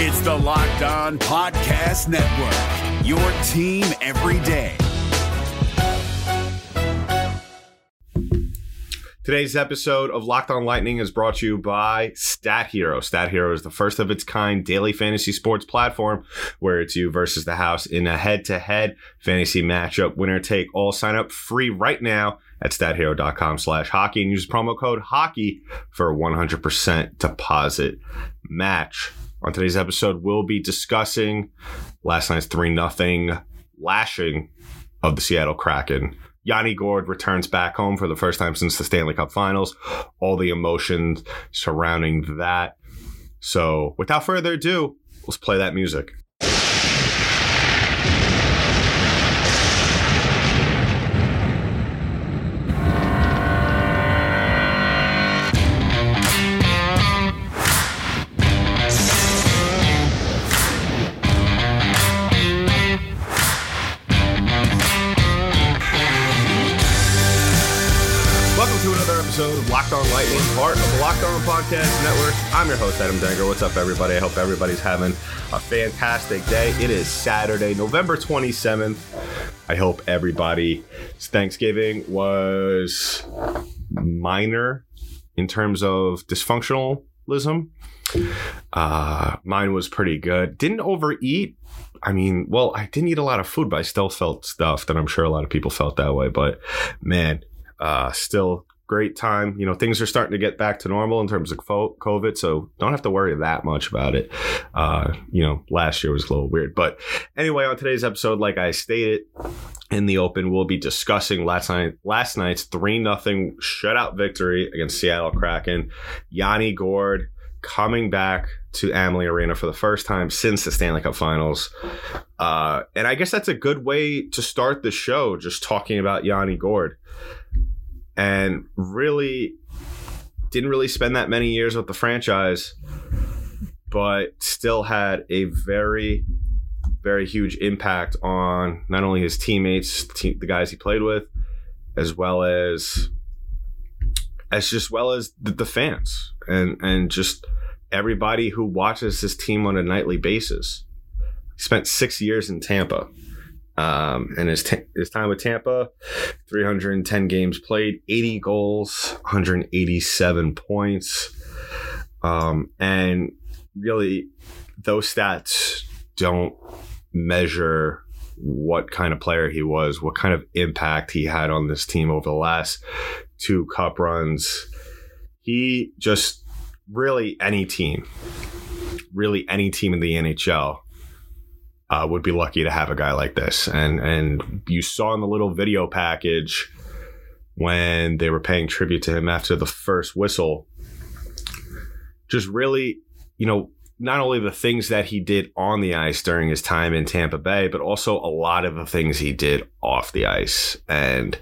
It's the Locked On Podcast Network, your team every day. Today's episode of Locked On Lightning is brought to you by Stat Hero. Stat Hero is the first of its kind daily fantasy sports platform where it's you versus the house in a head-to-head fantasy matchup. Winner take all. Sign up free right now at stathero.com/hockey and use promo code hockey for a 100% deposit match. On today's episode, we'll be discussing last night's 3-0 lashing of the Seattle Kraken. Yanni Gourde returns back home for the first time since the Stanley Cup Finals. All the emotions surrounding that. So without further ado, let's play that music. Locked On Lightning, part of the Locked On Podcast Network. I'm your host, Adam Denker. What's up, everybody? I hope everybody's having a fantastic day. It is Saturday, November 27th. I hope everybody's Thanksgiving was minor in terms of dysfunctionalism. Mine was pretty good. Didn't overeat. I didn't eat a lot of food, but I still felt stuffed, and I'm sure a lot of people felt that way. But, man, still great time. You know, things are starting to get back to normal in terms of COVID, so don't have to worry that much about it. Last year was a little weird. But anyway, on today's episode, like I stated in the open, we'll be discussing last night's 3-0 shutout victory against Seattle Kraken. Yanni Gourde coming back to Amalie Arena for the first time since the Stanley Cup Finals. And I guess that's a good way to start the show, just talking about Yanni Gourde. And really didn't really spend that many years with the franchise, but still had a very, very huge impact on not only his teammates, the guys he played with, as well as the fans and just everybody who watches this team on a nightly basis. He spent 6 years in Tampa. And his time with Tampa, 310 games played, 80 goals, 187 points. And really, those stats don't measure what kind of player he was, what kind of impact he had on this team over the last two cup runs. He just really any team in the NHL would be lucky to have a guy like this. And you saw in the little video package when they were paying tribute to him after the first whistle, just really, not only the things that he did on the ice during his time in Tampa Bay, but also a lot of the things he did off the ice. And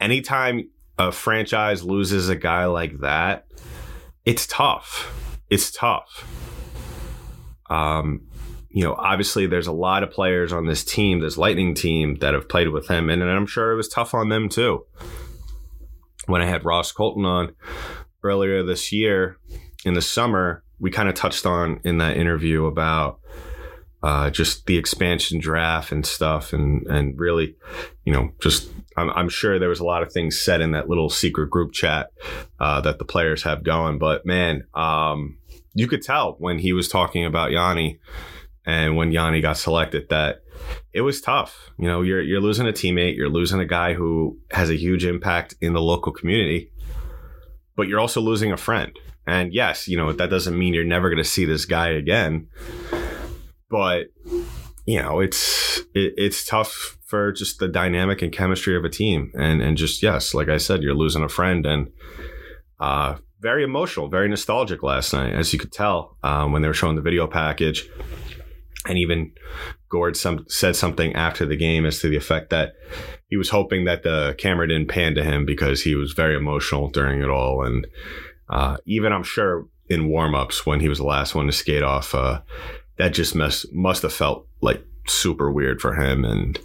anytime a franchise loses a guy like that, it's tough. Obviously there's a lot of players on this team, this Lightning team, that have played with him. And I'm sure it was tough on them too. When I had Ross Colton on earlier this year in the summer, we kind of touched on in that interview about just the expansion draft and stuff. And really, I'm sure there was a lot of things said in that little secret group chat that the players have going. But man, you could tell when he was talking about Yanni, and when Yanni got selected, that it was tough. You're losing a teammate, you're losing a guy who has a huge impact in the local community, but you're also losing a friend. And yes, that doesn't mean you're never going to see this guy again. But it's tough for just the dynamic and chemistry of a team. And just yes, like I said, you're losing a friend, and very emotional, very nostalgic last night, as you could tell when they were showing the video package. And even Gourde said something after the game as to the effect that he was hoping that the camera didn't pan to him because he was very emotional during it all. And even I'm sure in warm-ups when he was the last one to skate off, that just must have felt like super weird for him. And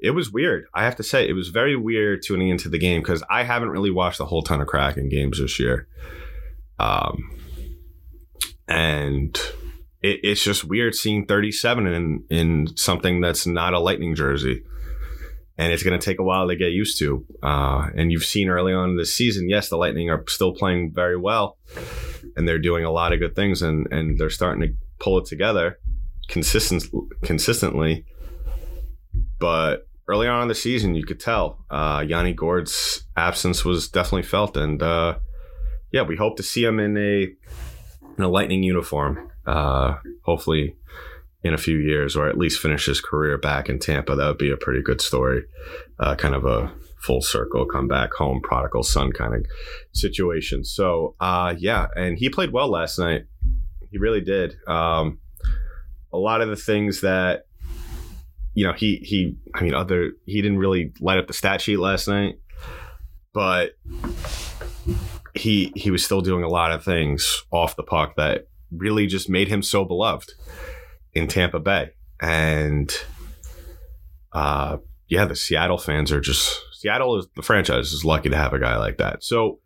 it was weird. I have to say, it was very weird tuning into the game because I haven't really watched a whole ton of Kraken games this year. And it's just weird seeing 37 in something that's not a Lightning jersey. And it's going to take a while to get used to. And you've seen early on this season, yes, the Lightning are still playing very well. And they're doing a lot of good things. And they're starting to pull it together consistently. But early on in the season, you could tell Yanni Gourde's absence was definitely felt. And, yeah, we hope to see him in a Lightning uniform, hopefully in a few years, or at least finish his career back in Tampa. That would be a pretty good story, kind of a full circle, come back home, prodigal son kind of situation. So, yeah, and he played well last night. He really did. A lot of the things that, you know, he didn't really light up the stat sheet last night, but he was still doing a lot of things off the puck that really just made him so beloved in Tampa Bay. And yeah, the Seattle fans are just the franchise is lucky to have a guy like that. So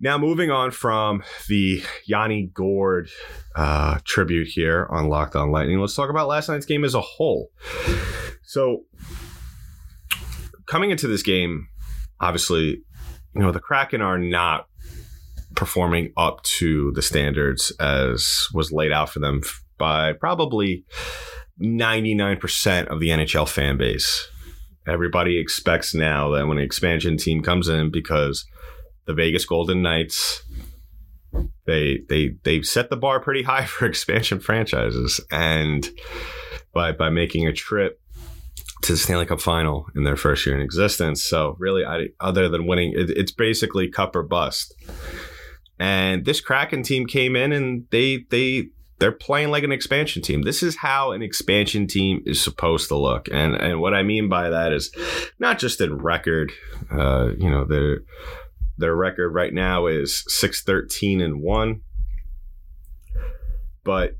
now moving on from the Yanni Gourde tribute here on Locked On Lightning, let's talk about last night's game as a whole. So coming into this game, obviously, you know, the Kraken are not performing up to the standards as was laid out for them by probably 99% of the NHL fan base. Everybody expects now that when an expansion team comes in, because the Vegas Golden Knights, they set the bar pretty high for expansion franchises, and by making a trip to the Stanley Cup Final in their first year in existence. So really, other than winning, it's basically cup or bust. And this Kraken team came in and they're playing like an expansion team. This is how an expansion team is supposed to look. And what I mean by that is not just in record. You know, their record right now is 6-13-1. But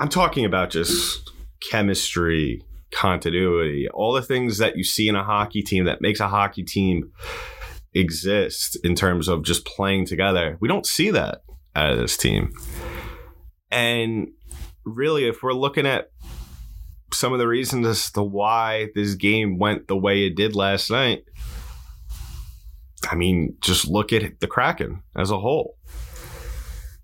I'm talking about just chemistry, continuity, all the things that you see in a hockey team that makes a hockey team exist in terms of just playing together. We don't see that out of this team. And really, if we're looking at some of the reasons as to why this game went the way it did last night, I mean, just look at the Kraken as a whole.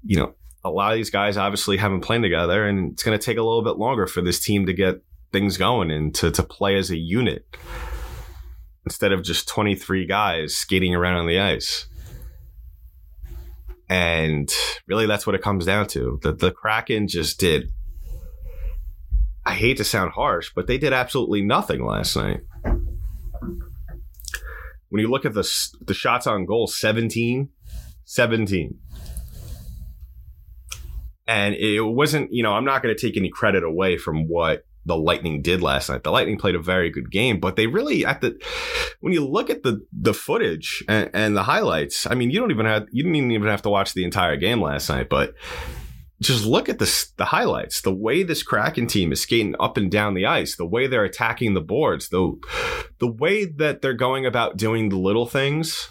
You know, a lot of these guys obviously haven't played together, and it's going to take a little bit longer for this team to get things going and to play as a unit instead of just 23 guys skating around on the ice. And really, that's what it comes down to. The Kraken just did, I hate to sound harsh, but they did absolutely nothing last night. When you look at the shots on goal, 17. And it wasn't, you know, I'm not going to take any credit away from what the Lightning did last night. The Lightning played a very good game, but they really, when you look at the footage and the highlights, I mean, you didn't even have to watch the entire game last night, but just look at the highlights, the way this Kraken team is skating up and down the ice, the way they're attacking the boards, the way that they're going about doing the little things.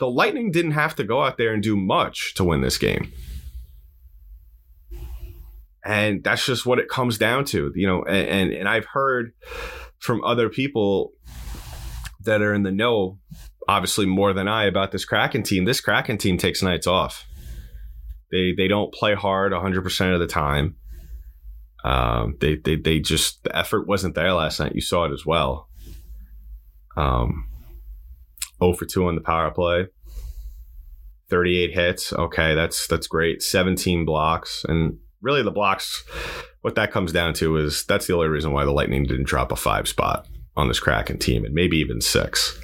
The Lightning didn't have to go out there and do much to win this game. And that's just what it comes down to, you know, and I've heard from other people that are in the know, obviously more than I, about this Kraken team. This Kraken team takes nights off. They don't play hard 100% of the time. They just, the effort wasn't there last night. You saw it as well. 0 for 2 on the power play. 38 hits. Okay, that's great. 17 blocks. And really, the blocks, what that comes down to is that's the only reason why the Lightning didn't drop a 5 spot on this Kraken team, and maybe even 6.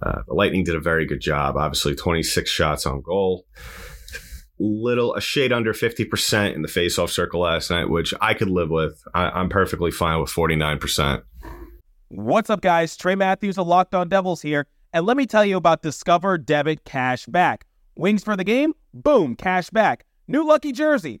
The Lightning did a very good job. Obviously, 26 shots on goal. A shade under 50% in the faceoff circle last night, which I could live with. I'm perfectly fine with 49%. What's up, guys? Trey Matthews of Locked On Devils here. And let me tell you about Discover Debit Cash Back. Wings for the game? Boom, cash back. New lucky jersey?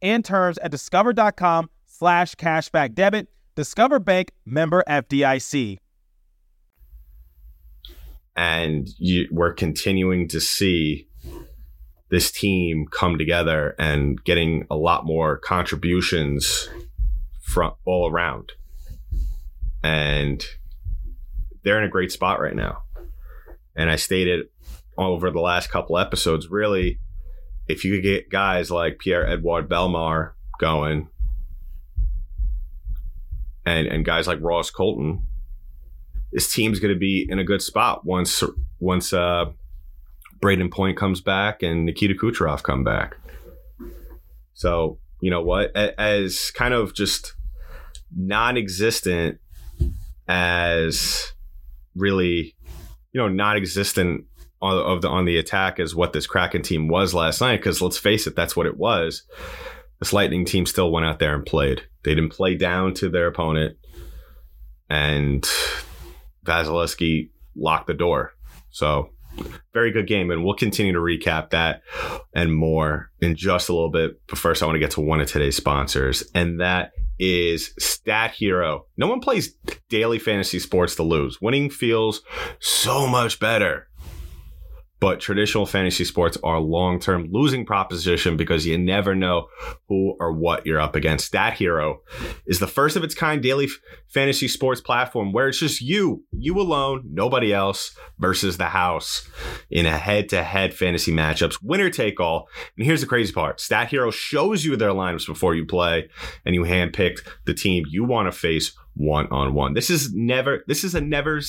and terms at discover.com/cashbackdebit. Discover Bank, member FDIC. And we're continuing to see this team come together and getting a lot more contributions from all around. And they're in a great spot right now. And I stated over the last couple episodes, really, if you could get guys like Pierre-Édouard Bellemare going and guys like Ross Colton, this team's going to be in a good spot once Brayden Point comes back and Nikita Kucherov come back. So, you know what? As kind of just non-existent as really, you know, non-existent on the attack as what this Kraken team was last night, because let's face it, that's what it was. This Lightning team still went out there and played. They didn't play down to their opponent, and Vasilevskiy locked the door. So, very good game, and we'll continue to recap that and more in just a little bit. But first, I want to get to one of today's sponsors, and that is Stat Hero. No one plays daily fantasy sports to lose. Winning feels so much better. But traditional fantasy sports are long-term losing proposition because you never know who or what you're up against. Stat Hero is the first of its kind daily fantasy sports platform where it's just you alone, nobody else versus the house in a head-to-head fantasy matchups, winner take all. And here's the crazy part. Stat Hero shows you their lineups before you play, and you handpick the team you want to face one-on-one. This is a never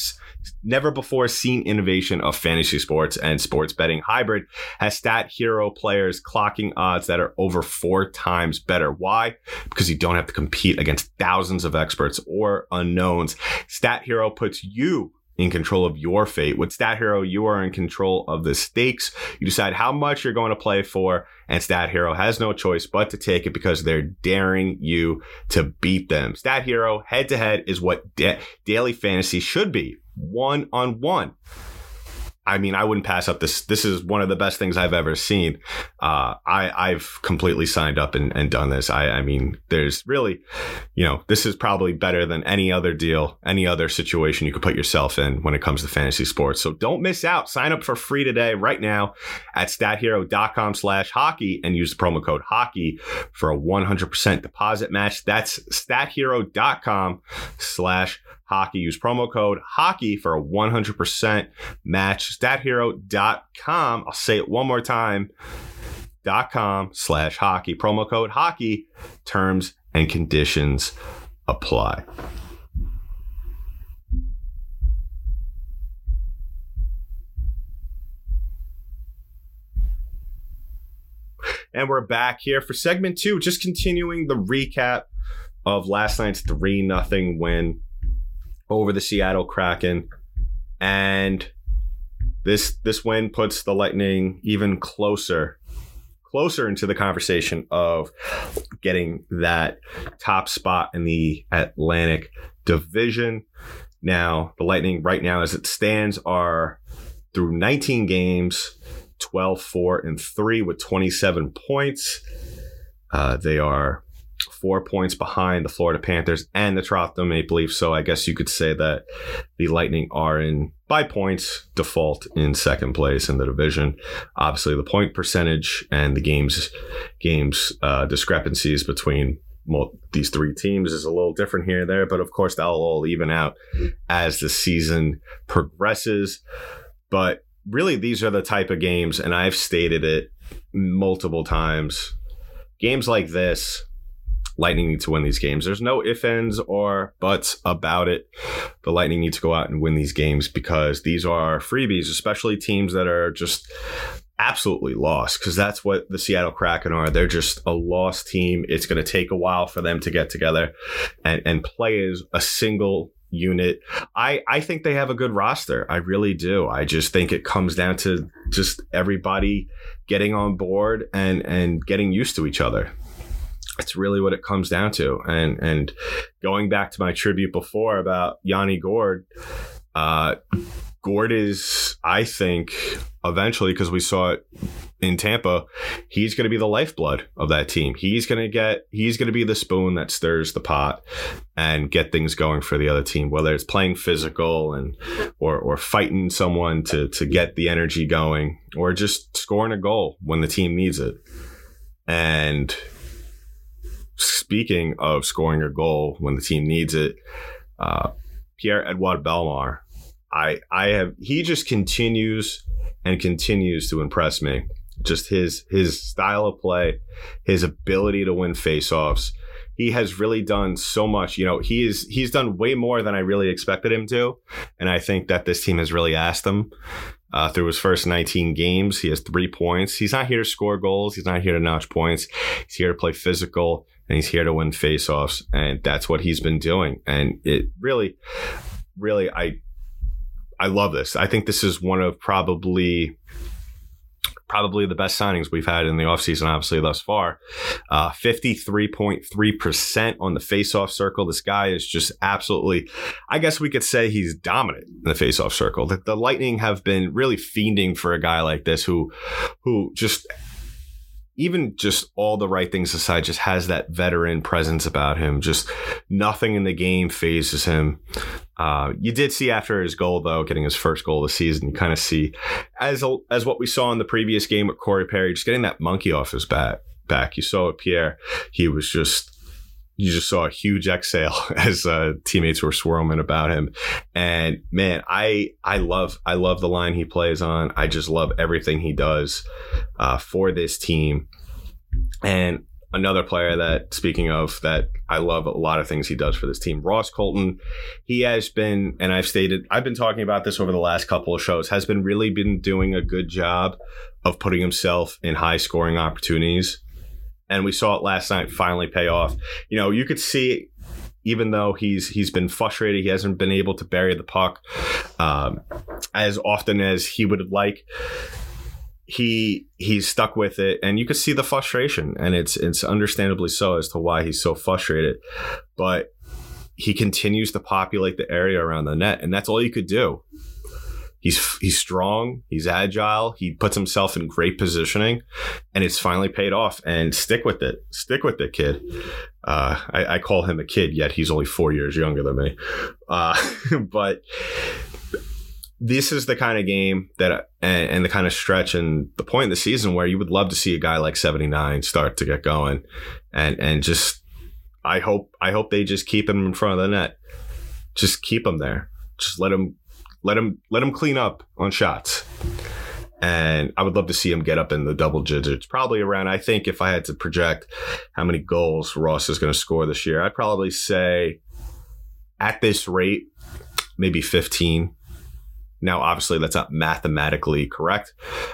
before seen innovation of fantasy sports and sports betting. Hybrid has Stat Hero players clocking odds that are over 4 times better. Why? Because you don't have to compete against thousands of experts or unknowns. Stat Hero puts you in control of your fate. With Stat Hero, you are in control of the stakes. You decide how much you're going to play for, and Stat Hero has no choice but to take it because they're daring you to beat them. Stat Hero head-to-head is what daily fantasy should be, one-on-one. I mean, I wouldn't pass up this. This is one of the best things I've ever seen. I've completely signed up and done this. I mean, there's really, you know, this is probably better than any other deal, any other situation you could put yourself in when it comes to fantasy sports. So don't miss out. Sign up for free today, right now at stathero.com/hockey and use the promo code hockey for a 100% deposit match. That's stathero.com/hockey. Use promo code hockey for a 100% match. Stathero.com. I'll say it one more time. .com/hockey. Promo code hockey. Terms and conditions apply. And we're back here for segment 2, just continuing the recap of last night's 3-0 win over the Seattle Kraken, and this win puts the Lightning even closer into the conversation of getting that top spot in the Atlantic Division. Now, the Lightning right now as it stands are through 19 games, 12-4-3 with 27 points. They are 4 points behind the Florida Panthers and the Toronto Maple Leafs. So I guess you could say that the Lightning are in, by points, default in second place in the division. Obviously, the point percentage and the games discrepancies between these three teams is a little different here and there. But of course, that'll all even out as the season progresses. But really, these are the type of games, and I've stated it multiple times. Games like this, Lightning need to win these games. There's no ifs, ands, or buts about it. The Lightning need to go out and win these games because these are freebies, especially teams that are just absolutely lost, because that's what the Seattle Kraken are. They're just a lost team. It's going to take a while for them to get together and play as a single unit. I think they have a good roster. I really do. I just think it comes down to just everybody getting on board and getting used to each other. That's really what it comes down to. And going back to my tribute before about Yanni Gourde, Gourde is, I think, eventually, because we saw it in Tampa, he's going to be the lifeblood of that team. He's going to be the spoon that stirs the pot and get things going for the other team, whether it's playing physical and or fighting someone to get the energy going, or just scoring a goal when the team needs it. And speaking of scoring a goal when the team needs it, Pierre-Édouard Bellemare, he just continues to impress me. Just his style of play, his ability to win faceoffs. He has really done so much. You know, he's done way more than I really expected him to, and I think that this team has really asked him. Through his first 19 games, he has 3 points. He's not here to score goals. He's not here to notch points. He's here to play physical, and he's here to win faceoffs, and that's what he's been doing. And it really, really, I love this. I think this is one of probably the best signings we've had in the offseason, obviously, thus far. 53.3% on the faceoff circle. This guy is just absolutely, I guess we could say he's dominant in the faceoff circle. The Lightning have been really fiending for a guy like this who just, even just all the right things aside, just has that veteran presence about him. Just nothing in the game phases him. You did see after his goal, though, getting his first goal of the season, you kind of see, as what we saw in the previous game with Corey Perry, just getting that monkey off his back. You saw it, Pierre. He was just, you just saw a huge exhale as teammates were swarming about him. And man, I love the line he plays on. I just love everything he does for this team. And another player that, speaking of, that I love a lot of things he does for this team, Ross Colton. He has been, and I've been talking about this over the last couple of shows, has been really been doing a good job of putting himself in high scoring opportunities. And we saw it last night finally pay off. You know, you could see, even though he's been frustrated, he hasn't been able to bury the puck as often as he would like. He's stuck with it, and you could see the frustration, and it's understandably so as to why he's so frustrated, but he continues to populate the area around the net, and that's all you could do. He's strong, he's agile, he puts himself in great positioning, and it's finally paid off. And stick with it, kid. I call him a kid, yet he's only 4 years younger than me. But this is the kind of game that, and the kind of stretch and the point of the season where you would love to see a guy like 79 start to get going, and just I hope they just keep him in front of the net, just keep him there, just let him clean up on shots, and I would love to see him get up in the double digits, probably around. I think if I had to project how many goals Ross is going to score this year, I'd probably say at this rate maybe 15. Now, obviously, that's not mathematically correct.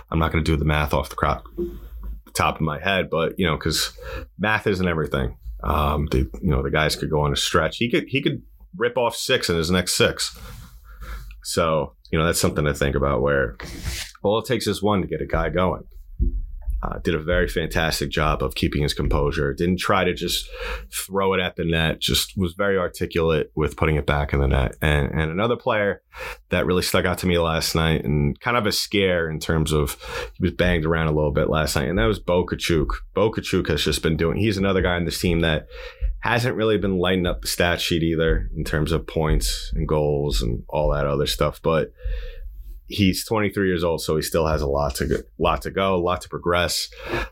I'm not going to do the math off the top of my head, but, you know, because math isn't everything. The guys could go on a stretch. He could rip off 6 in his next 6. So, you know, that's something to think about, where all it takes is one to get a guy going. Did a very fantastic job of keeping his composure. Didn't try to just throw it at the net. Just was very articulate with putting it back in the net. And another player that really stuck out to me last night, and kind of a scare in terms of he was banged around a little bit last night, and that was Bo Kachuk. Bo Kachuk has just been doing – he's another guy on this team that hasn't really been lighting up the stat sheet either in terms of points and goals and all that other stuff. But – he's 23 years old, so he still has a lot to go, a lot to progress.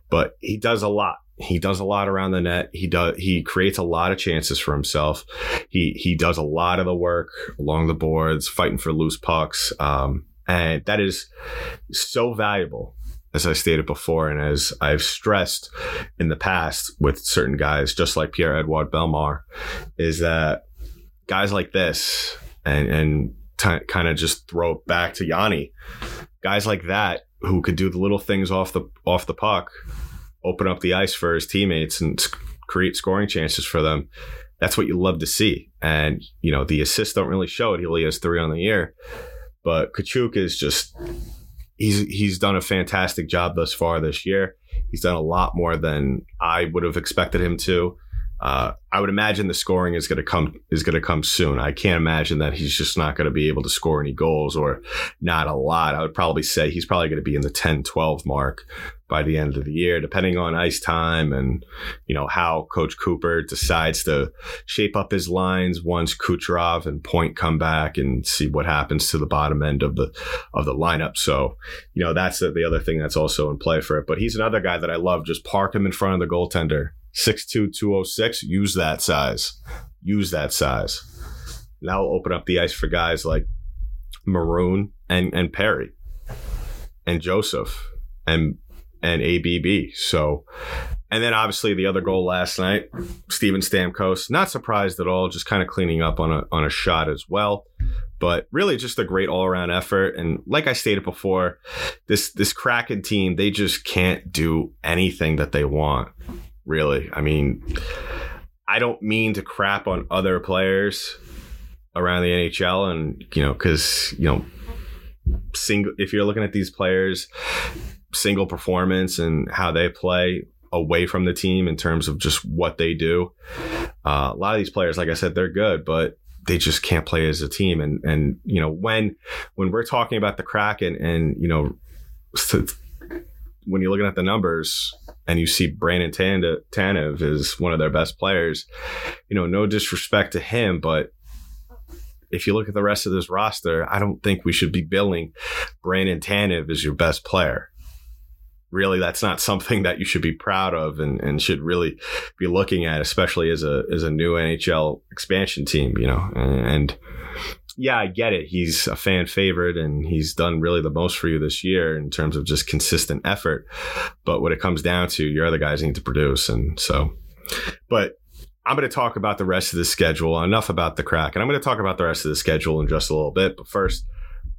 But he does a lot. He does a lot around the net. He creates a lot of chances for himself. He does a lot of the work along the boards, fighting for loose pucks, and that is so valuable. As I stated before, and as I've stressed in the past with certain guys, just like Pierre-Édouard Bellemare, is that guys like this and kind of just throw it back to Yanni. Guys like that who could do the little things off the puck, open up the ice for his teammates and create scoring chances for them. That's what you love to see. And, you know, the assists don't really show it. He only has 3 on the year. But Kachuk is just, he's done a fantastic job thus far this year. He's done a lot more than I would have expected him to. I would imagine the scoring is going to come soon. I can't imagine that he's just not going to be able to score any goals, or not a lot. I would probably say he's probably going to be in the 10-12 mark by the end of the year, depending on ice time and, you know, how Coach Cooper decides to shape up his lines once Kucherov and Point come back, and see what happens to the bottom end of the lineup. So, you know, that's the other thing that's also in play for it. But he's another guy that I love. Just park him in front of the goaltender. 6'2", 206, use that size. Use that size. That'll open up the ice for guys like Maroon and Perry and Joseph and ABB. So, and then obviously the other goal last night, Steven Stamkos, not surprised at all, just kind of cleaning up on a shot as well. But really just a great all-around effort. And like I stated before, this Kraken team, they just can't do anything that they want. Really, I mean, I don't mean to crap on other players around the NHL, and, you know, because, you know, if you're looking at these players, single performance and how they play away from the team in terms of just what they do. A lot of these players, like I said, they're good, but they just can't play as a team. And you know, when we're talking about the Kraken and, you know, when you're looking at the numbers and you see Brandon Tanev is one of their best players, you know, no disrespect to him, but if you look at the rest of this roster, I don't think we should be billing Brandon Tanev as your best player. Really, that's not something that you should be proud of and should really be looking at, especially as a new NHL expansion team, you know. And yeah, I get it. He's a fan favorite and he's done really the most for you this year in terms of just consistent effort. But what it comes down to, your other guys need to produce. And so, but I'm going to talk about the rest of the schedule. Enough about the crack. And I'm going to talk about the rest of the schedule in just a little bit. But first,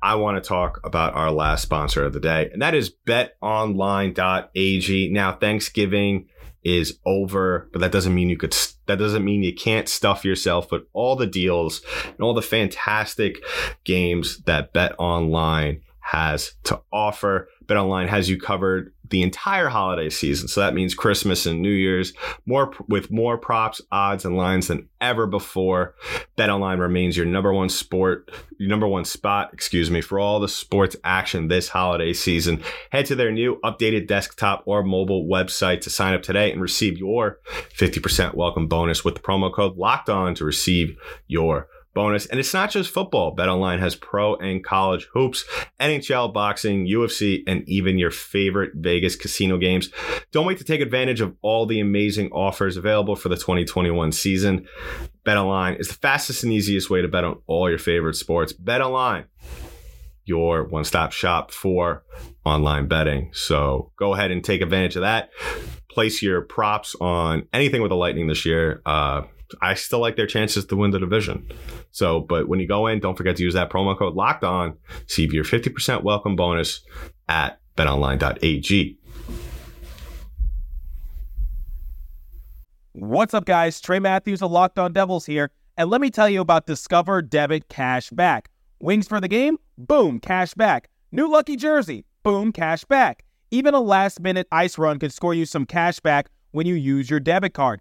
I want to talk about our last sponsor of the day, and that is BetOnline.ag. Now, Thanksgiving is over, but that doesn't mean that doesn't mean you can't stuff yourself. But all the deals and all the fantastic games that BetOnline has to offer. BetOnline has you covered the entire holiday season. So that means Christmas and New Year's, with more props, odds, and lines than ever before. BetOnline remains your number one spot, for all the sports action this holiday season. Head to their new updated desktop or mobile website to sign up today and receive your 50% welcome bonus with the promo code LOCKEDON to receive your bonus. And it's not just football. BetOnline has pro and college hoops, NHL, boxing, UFC, and even your favorite Vegas casino games. Don't wait to take advantage of all the amazing offers available for the 2021 season. BetOnline is the fastest and easiest way to bet on all your favorite sports. BetOnline, your one-stop shop for online betting. So go ahead and take advantage of that. Place your props on anything with the Lightning this year. I still like their chances to win the division. So, but when you go in, don't forget to use that promo code Locked On. Receive your 50% welcome bonus at betonline.ag. What's up, guys? Trey Matthews of Locked On Devils here. And let me tell you about Discover Debit Cash Back. Wings for the game? Boom, cash back. New lucky jersey? Boom, cash back. Even a last-minute ice run could score you some cash back when you use your debit card.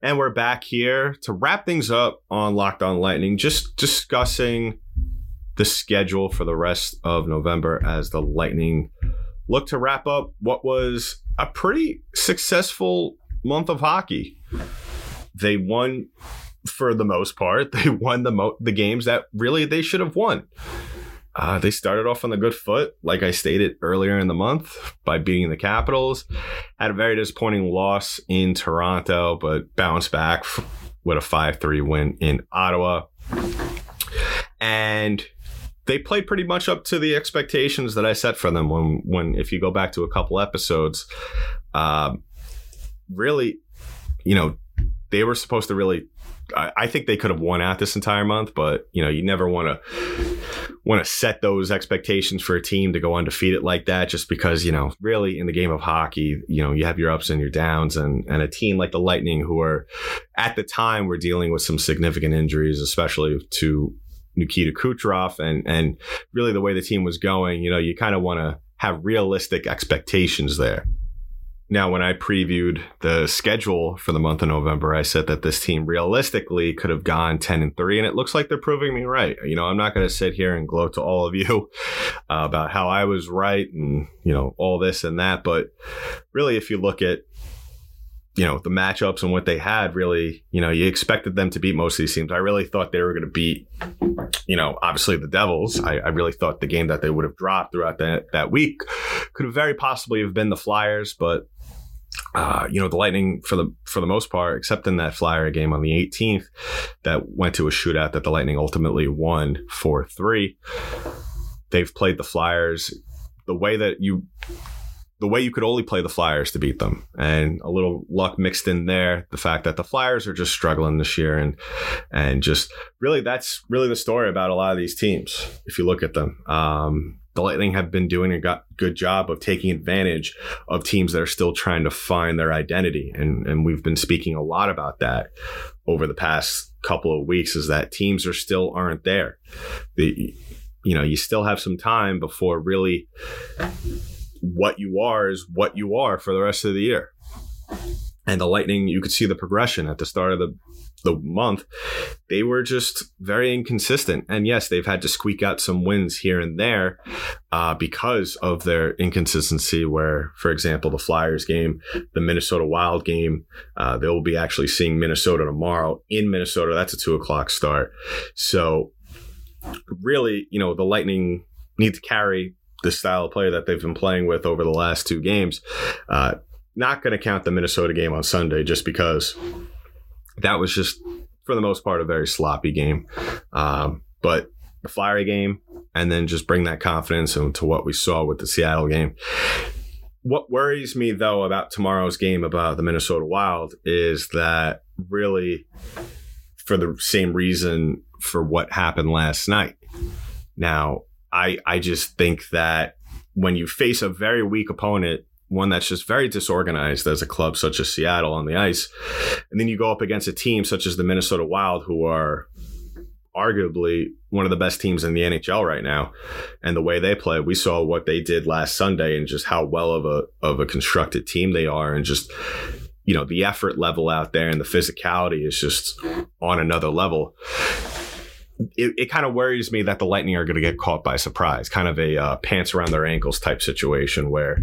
And we're back here to wrap things up on Locked On Lightning, just discussing the schedule for the rest of November as the Lightning look to wrap up what was a pretty successful month of hockey. They won, for the most part, the games that really they should have won. They started off on the good foot, like I stated earlier in the month, by beating the Capitals. Had a very disappointing loss in Toronto, but bounced back with a 5-3 win in Ottawa. And they played pretty much up to the expectations that I set for them when if you go back to a couple episodes, really, you know, they were supposed to really, I think they could have won out this entire month, but, you know, you never want to set those expectations for a team to go undefeated like that, just because, you know, really in the game of hockey, you know, you have your ups and your downs, and a team like the Lightning, who are at the time were dealing with some significant injuries, especially to Nikita Kucherov, and really the way the team was going, you know, you kind of want to have realistic expectations there. Now, when I previewed the schedule for the month of November, I said that this team realistically could have gone 10-3, and it looks like they're proving me right. You know, I'm not going to sit here and gloat to all of you about how I was right and, you know, all this and that. But really, if you look at, you know, the matchups and what they had, really, you know, you expected them to beat most of these teams. I really thought they were going to beat, you know, obviously the Devils. I really thought the game that they would have dropped throughout that week could have very possibly have been the Flyers. But, you know, the Lightning, for the most part, except in that Flyer game on the 18th that went to a shootout that the Lightning ultimately won 4-3, they've played the Flyers the way you could only play the Flyers to beat them. And a little luck mixed in there, the fact that the Flyers are just struggling this year, and just really, that's really the story about a lot of these teams. If you look at them, the Lightning have been doing a good job of taking advantage of teams that are still trying to find their identity. And we've been speaking a lot about that over the past couple of weeks, is that teams are still aren't there. You know, you still have some time before really what you are is what you are for the rest of the year. And the Lightning, you could see the progression at the start of the month. They were just very inconsistent. And yes, they've had to squeak out some wins here and there because of their inconsistency, where, for example, the Flyers game, the Minnesota Wild game, they will be actually seeing Minnesota tomorrow in Minnesota. That's a 2:00 start. So really, you know, the Lightning need to carry the style of play that they've been playing with over the last two games. Not going to count the Minnesota game on Sunday, just because that was just, for the most part, a very sloppy game. But the Flyer game, and then just bring that confidence into what we saw with the Seattle game. What worries me, though, about tomorrow's game about the Minnesota Wild is that really for the same reason for what happened last night. Now, I just think that when you face a very weak opponent, one that's just very disorganized as a club such as Seattle on the ice, and then you go up against a team such as the Minnesota Wild, who are arguably one of the best teams in the NHL right now, and the way they play, we saw what they did last Sunday and just how well of a constructed team they are, and just, you know, the effort level out there and the physicality is just on another level. It kind of worries me that the Lightning are going to get caught by surprise, kind of a pants around their ankles type situation, where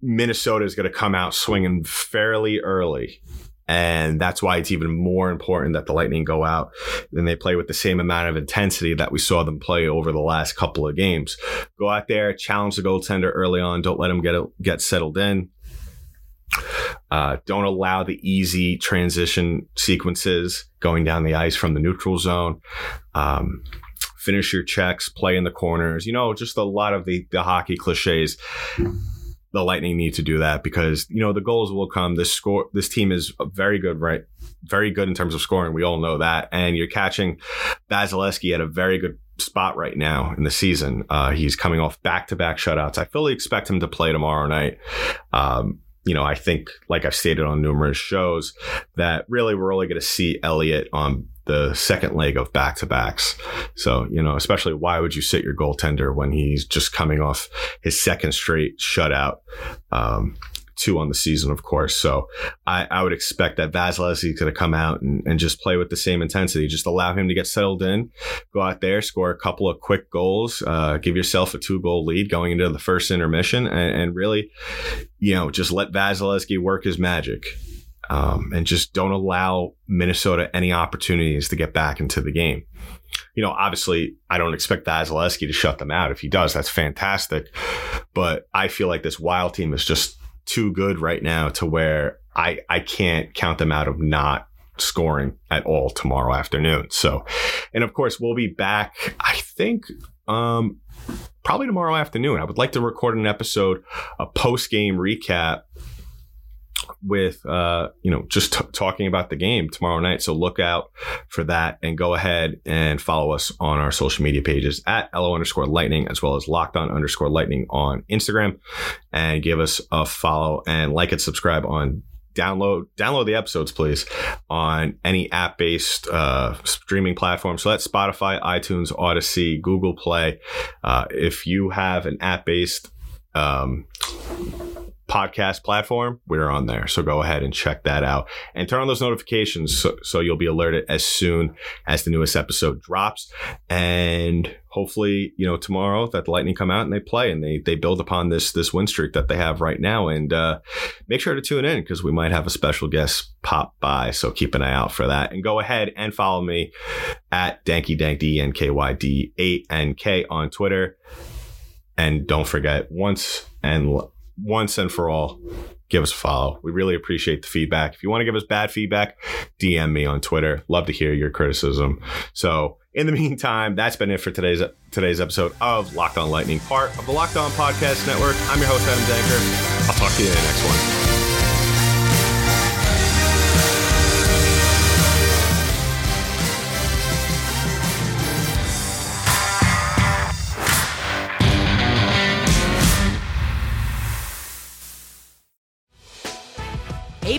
Minnesota is going to come out swinging fairly early. And that's why it's even more important that the Lightning go out and they play with the same amount of intensity that we saw them play over the last couple of games. Go out there, challenge the goaltender early on. Don't let him get settled in. Don't allow the easy transition sequences going down the ice from the neutral zone. Finish your checks, play in the corners, you know, just a lot of the hockey cliches. The Lightning need to do that because, you know, the goals will come. This team is very good, right? Very good in terms of scoring. We all know that. And you're catching Vasilevskiy at a very good spot right now in the season. He's coming off back-to-back shutouts. I fully expect him to play tomorrow night. You know, I think, like I've stated on numerous shows, that really we're only going to see Elliott on the second leg of back-to-backs. So, you know, especially why would you sit your goaltender when he's just coming off his second straight shutout, 2 on the season, of course. So I would expect that Vasilevskiy is going to come out and just play with the same intensity. Just allow him to get settled in, go out there, score a couple of quick goals, give yourself a 2-goal lead going into the first intermission, and really, you know, just let Vasilevskiy work his magic, and just don't allow Minnesota any opportunities to get back into the game. You know, obviously, I don't expect Vasilevskiy to shut them out. If he does, that's fantastic. But I feel like this Wild team is just too good right now to where I can't count them out of not scoring at all tomorrow afternoon. So, and of course, we'll be back, I think, probably tomorrow afternoon. I would like to record an episode, a post-game recap with, just talking about the game tomorrow night. So look out for that and go ahead and follow us on our social media pages at @LO_Lightning, as well as Locked On_Lightning on Instagram, and give us a follow and like it, subscribe on download the episodes, please, on any app-based streaming platform. So that's Spotify, iTunes, Odyssey, Google Play. If you have an app-based podcast platform, we're on there. So go ahead and check that out and turn on those notifications so you'll be alerted as soon as the newest episode drops. And hopefully, tomorrow that the Lightning come out and they play and they build upon this win streak that they have right now. And make sure to tune in, because we might have a special guest pop by. So keep an eye out for that. And go ahead and follow me at DankyDank, DNKYD8NK on Twitter. And don't forget, once and for all, give us a follow. We really appreciate the feedback. If you want to give us bad feedback, DM me on Twitter. Love to hear your criticism. So in the meantime, that's been it for today's episode of Locked On Lightning, part of the Locked On Podcast Network. I'm your host, Adam Denker. I'll talk to you in the next one. Hey,